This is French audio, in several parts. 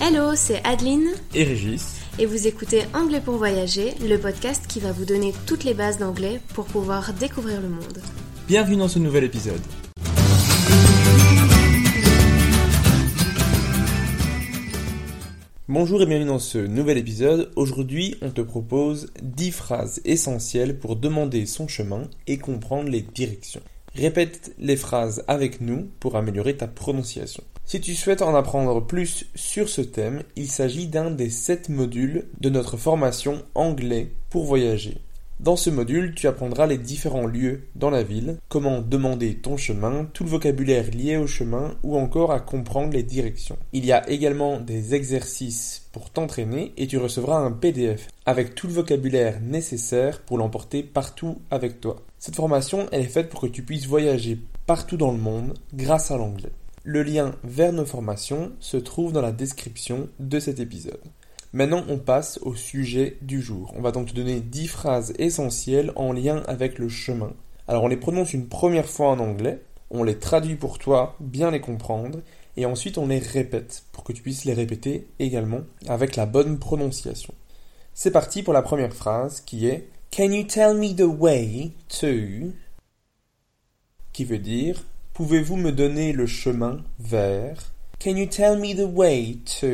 Hello, c'est Adeline et Régis et vous écoutez Anglais pour voyager, le podcast qui va vous donner toutes les bases d'anglais pour pouvoir découvrir le monde. Bienvenue dans ce nouvel épisode. Bonjour et bienvenue dans ce nouvel épisode. Aujourd'hui, on te propose 10 phrases essentielles pour demander son chemin et comprendre les directions. Répète les phrases avec nous pour améliorer ta prononciation. Si tu souhaites en apprendre plus sur ce thème, il s'agit d'un des 7 modules de notre formation Anglais pour voyager. Dans ce module, tu apprendras les différents lieux dans la ville, comment demander ton chemin, tout le vocabulaire lié au chemin ou encore à comprendre les directions. Il y a également des exercices pour t'entraîner et tu recevras un PDF avec tout le vocabulaire nécessaire pour l'emporter partout avec toi. Cette formation, elle est faite pour que tu puisses voyager partout dans le monde grâce à l'anglais. Le lien vers nos formations se trouve dans la description de cet épisode. Maintenant, on passe au sujet du jour. On va donc te donner 10 phrases essentielles en lien avec le chemin. Alors, on les prononce une première fois en anglais, on les traduit pour toi, bien les comprendre, et ensuite on les répète, pour que tu puisses les répéter également avec la bonne prononciation. C'est parti pour la première phrase qui est « Can you tell me the way to » qui veut dire « Pouvez-vous me donner le chemin vers » « Can you tell me the way to »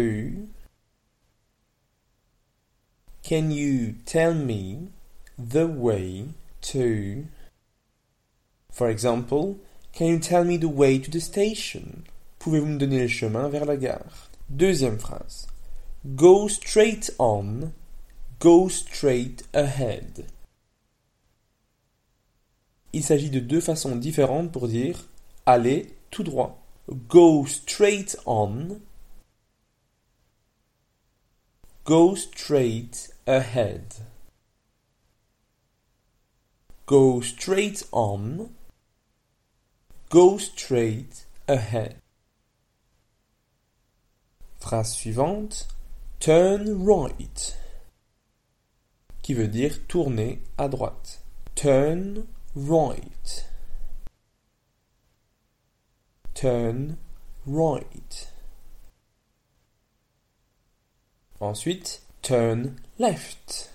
Can you tell me the way to... For example, can you tell me the way to the station? Pouvez-vous me donner le chemin vers la gare? Deuxième phrase. Go straight on, go straight ahead. Il s'agit de deux façons différentes pour dire aller tout droit. Go straight on, go straight ahead. Go straight on. Go straight ahead. Phrase suivante. Turn right. Qui veut dire tourner à droite. Turn right. Turn right. Ensuite, turn left.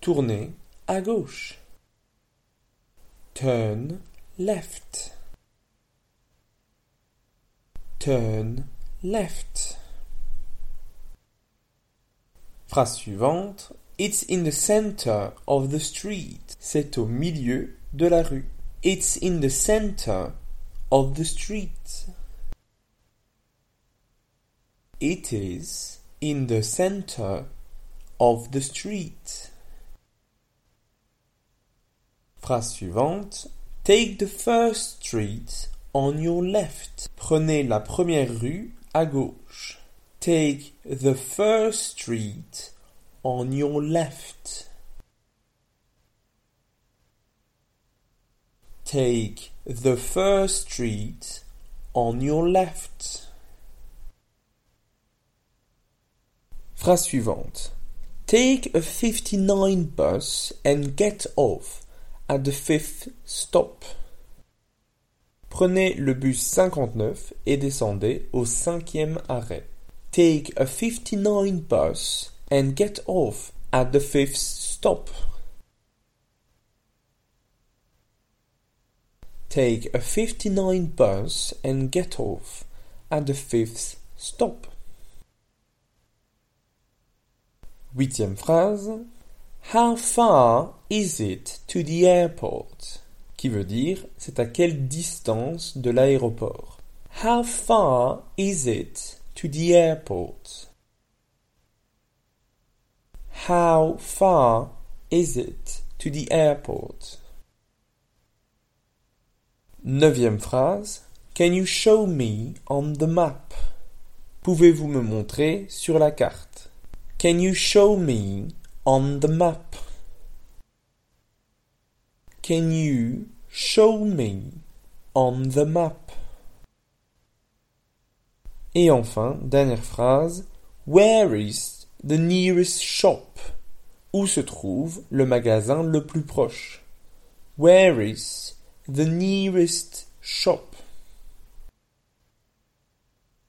Tournez à gauche. Turn left. Turn left. Phrase suivante. It's in the center of the street. C'est au milieu de la rue. It's in the center of the street. It is in the center of the street. Phrase suivante. Take the first street on your left. Prenez la première rue à gauche. Take the first street on your left. Take the first street on your left. Phrase suivante. Take a 59 bus and get off at the 5th stop. Prenez le bus 59 et descendez au 5e arrêt. Take a 59 bus and get off at the 5th stop. Take a 59 bus and get off at the 5th stop. Huitième phrase. How far is it to the airport? Qui veut dire, c'est à quelle distance de l'aéroport. How far is it to the airport? How far is it to the airport? Neuvième phrase. Can you show me on the map? Pouvez-vous me montrer sur la carte? Can you show me on the map? Can you show me on the map? Et enfin, dernière phrase, where is the nearest shop? Où se trouve le magasin le plus proche? Where is the nearest shop?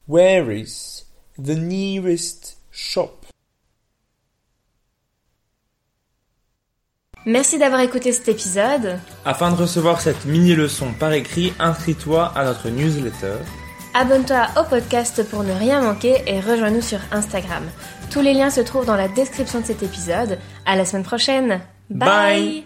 Where is the nearest shop? Merci d'avoir écouté cet épisode. Afin de recevoir cette mini-leçon par écrit, inscris-toi à notre newsletter. Abonne-toi au podcast pour ne rien manquer et rejoins-nous sur Instagram. Tous les liens se trouvent dans la description de cet épisode. À la semaine prochaine. Bye! Bye.